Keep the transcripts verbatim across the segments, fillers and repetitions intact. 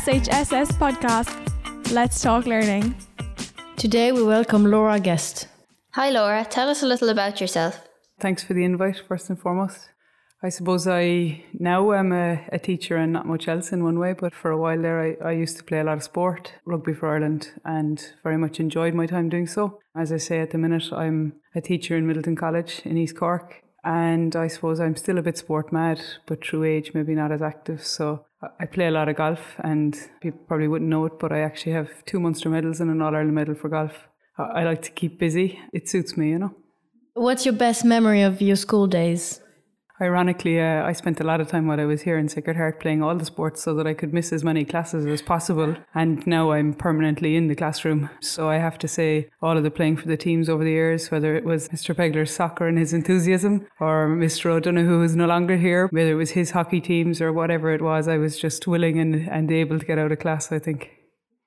S H S S podcast. Let's talk learning. Today we welcome Laura Guest. Hi Laura, tell us a little about yourself. Thanks for the invite, first and foremost. I suppose I now am a, a teacher and not much else in one way, but for a while there I, I used to play a lot of sport, rugby for Ireland, and very much enjoyed my time doing so. As I say, at the minute I'm a teacher in Midleton College in East Cork, and I suppose I'm still a bit sport mad, but through age maybe not as active. So I play a lot of golf, and people probably wouldn't know it, but I actually have two Munster medals and an All-Ireland medal for golf. I, I like to keep busy. It suits me, you know. What's your best memory of your school days? Ironically, uh, I spent a lot of time while I was here in Sacred Heart playing all the sports so that I could miss as many classes as possible. And now I'm permanently in the classroom. So I have to say all of the playing for the teams over the years, whether it was Mister Pegler's soccer and his enthusiasm, or Mister O'Donoghue, who is no longer here, whether it was his hockey teams or whatever it was, I was just willing and, and able to get out of class, I think.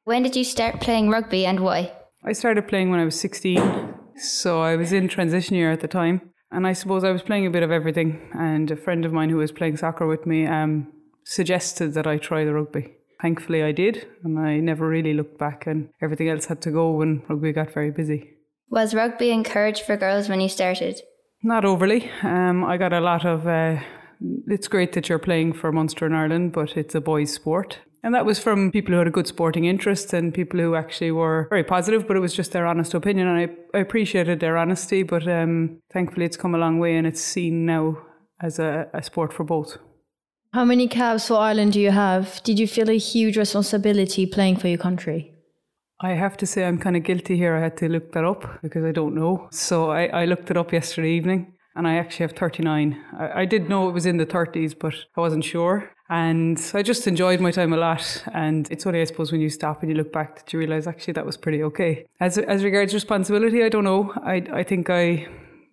When did you start playing rugby and why? I started playing when I was sixteen. So I was in transition year at the time. And I suppose I was playing a bit of everything, and a friend of mine who was playing soccer with me um, suggested that I try the rugby. Thankfully I did, and I never really looked back, and everything else had to go when rugby got very busy. Was rugby encouraged for girls when you started? Not overly. Um, I got a lot of, uh, it's great that you're playing for Munster in Ireland, but it's a boys' sport. And that was from people who had a good sporting interest and people who actually were very positive, but it was just their honest opinion. And I, I appreciated their honesty, but um, thankfully it's come a long way and it's seen now as a, a sport for both. How many caps for Ireland do you have? Did you feel a huge responsibility playing for your country? I have to say I'm kind of guilty here. I had to look that up because I don't know. So I, I looked it up yesterday evening. And I actually have thirty-nine. I, I did know it was in the thirties, but I wasn't sure. And I just enjoyed my time a lot. And it's only, I suppose, when you stop and you look back that you realise, actually, that was pretty okay. As as regards responsibility, I don't know. I I think I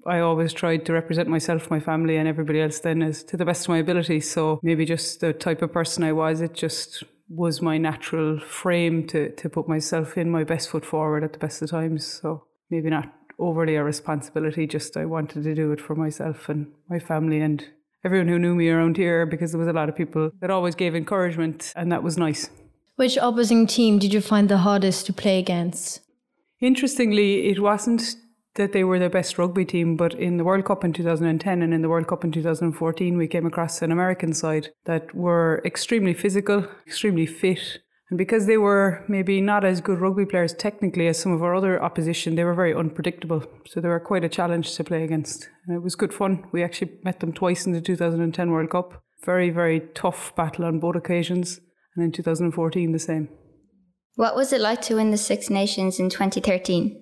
I always tried to represent myself, my family and everybody else then as to the best of my ability. So maybe just the type of person I was, it just was my natural frame to, to put myself in my best foot forward at the best of times. So maybe not overly a responsibility, just I wanted to do it for myself and my family and everyone who knew me around here, because there was a lot of people that always gave encouragement, and that was nice. Which opposing team did you find the hardest to play against? Interestingly, it wasn't that they were the best rugby team, but in the World Cup in two thousand ten and in the World Cup in two thousand fourteen we came across an American side that were extremely physical, extremely fit. And because they were maybe not as good rugby players technically as some of our other opposition, they were very unpredictable. So they were quite a challenge to play against. And it was good fun. We actually met them twice in the two thousand ten World Cup. Very, very tough battle on both occasions. And in two thousand fourteen, the same. What was it like to win the Six Nations in twenty thirteen?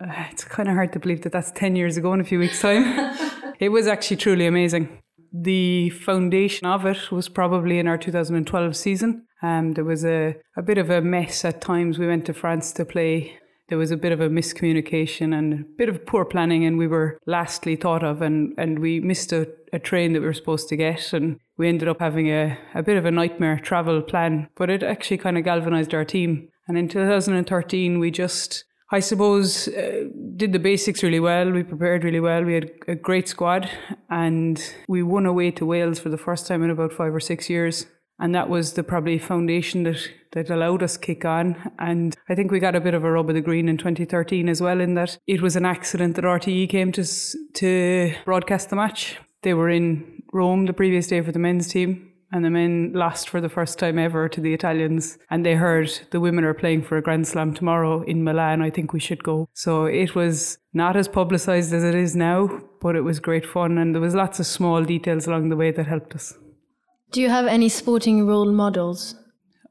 Uh, it's kind of hard to believe that that's ten years ago in a few weeks' time. It was actually truly amazing. The foundation of it was probably in our two thousand twelve season. Um, there was a, a bit of a mess at times. We went to France to play. There was a bit of a miscommunication and a bit of poor planning, and we were lastly thought of, and, and we missed a, a train that we were supposed to get, and we ended up having a, a bit of a nightmare travel plan. But it actually kind of galvanised our team. And in two thousand thirteen, we just, I suppose, uh, did the basics really well. We prepared really well. We had a great squad, and we won away to Wales for the first time in about five or six years. And that was the probably foundation that, that allowed us kick on. And I think we got a bit of a rub of the green in twenty thirteen as well, in that it was an accident that R T E came to to broadcast the match. They were in Rome the previous day for the men's team, and the men lost for the first time ever to the Italians. And they heard the women are playing for a Grand Slam tomorrow in Milan. I think we should go. So it was not as publicised as it is now, but it was great fun. And there was lots of small details along the way that helped us. Do you have any sporting role models?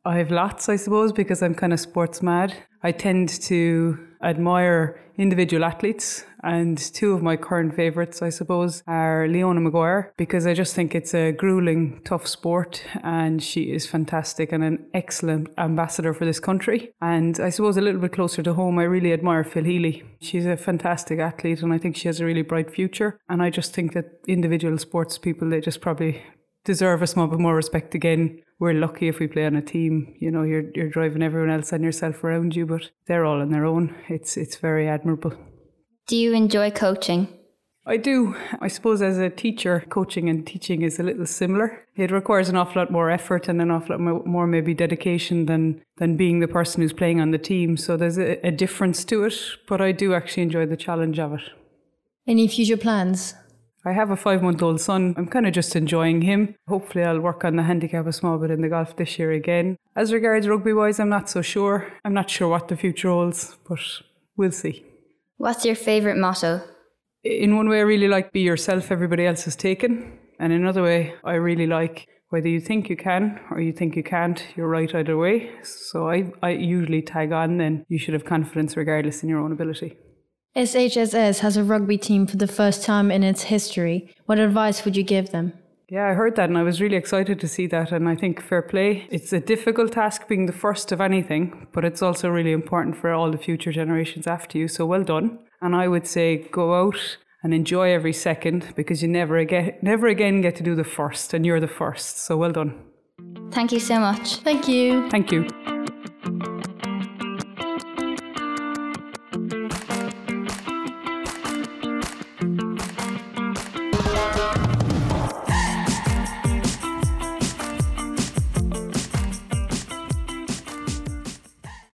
I have lots, I suppose, because I'm kind of sports mad. I tend to admire individual athletes, and two of my current favourites, I suppose, are Leona Maguire, because I just think it's a gruelling, tough sport, and she is fantastic and an excellent ambassador for this country. And I suppose a little bit closer to home, I really admire Phil Healy. She's a fantastic athlete, and I think she has a really bright future. And I just think that individual sports people, they just probably deserve a small bit more respect again. We're lucky if we play on a team. You know, you're you're driving everyone else and yourself around you, but they're all on their own. It's it's very admirable. Do you enjoy coaching? I do. I suppose as a teacher, coaching and teaching is a little similar. It requires an awful lot more effort and an awful lot more maybe dedication than, than being the person who's playing on the team. So there's a, a difference to it, but I do actually enjoy the challenge of it. Any future plans? I have a five-month-old son. I'm kind of just enjoying him. Hopefully I'll work on the handicap a small bit in the golf this year again. As regards rugby-wise, I'm not so sure. I'm not sure what the future holds, but we'll see. What's your favourite motto? In one way, I really like be yourself, everybody else is taken. And another way, I really like whether you think you can or you think you can't, you're right either way. So I, I usually tag on then, you should have confidence regardless in your own ability. S H S S has a rugby team for the first time in its history. What advice would you give them? Yeah, I heard that and I was really excited to see that, and I think fair play. It's a difficult task being the first of anything, but it's also really important for all the future generations after you, so well done. And I would say go out and enjoy every second, because you never again, never again get to do the first, and you're the first, so well done. Thank you so much. Thank you. Thank you. Thank you.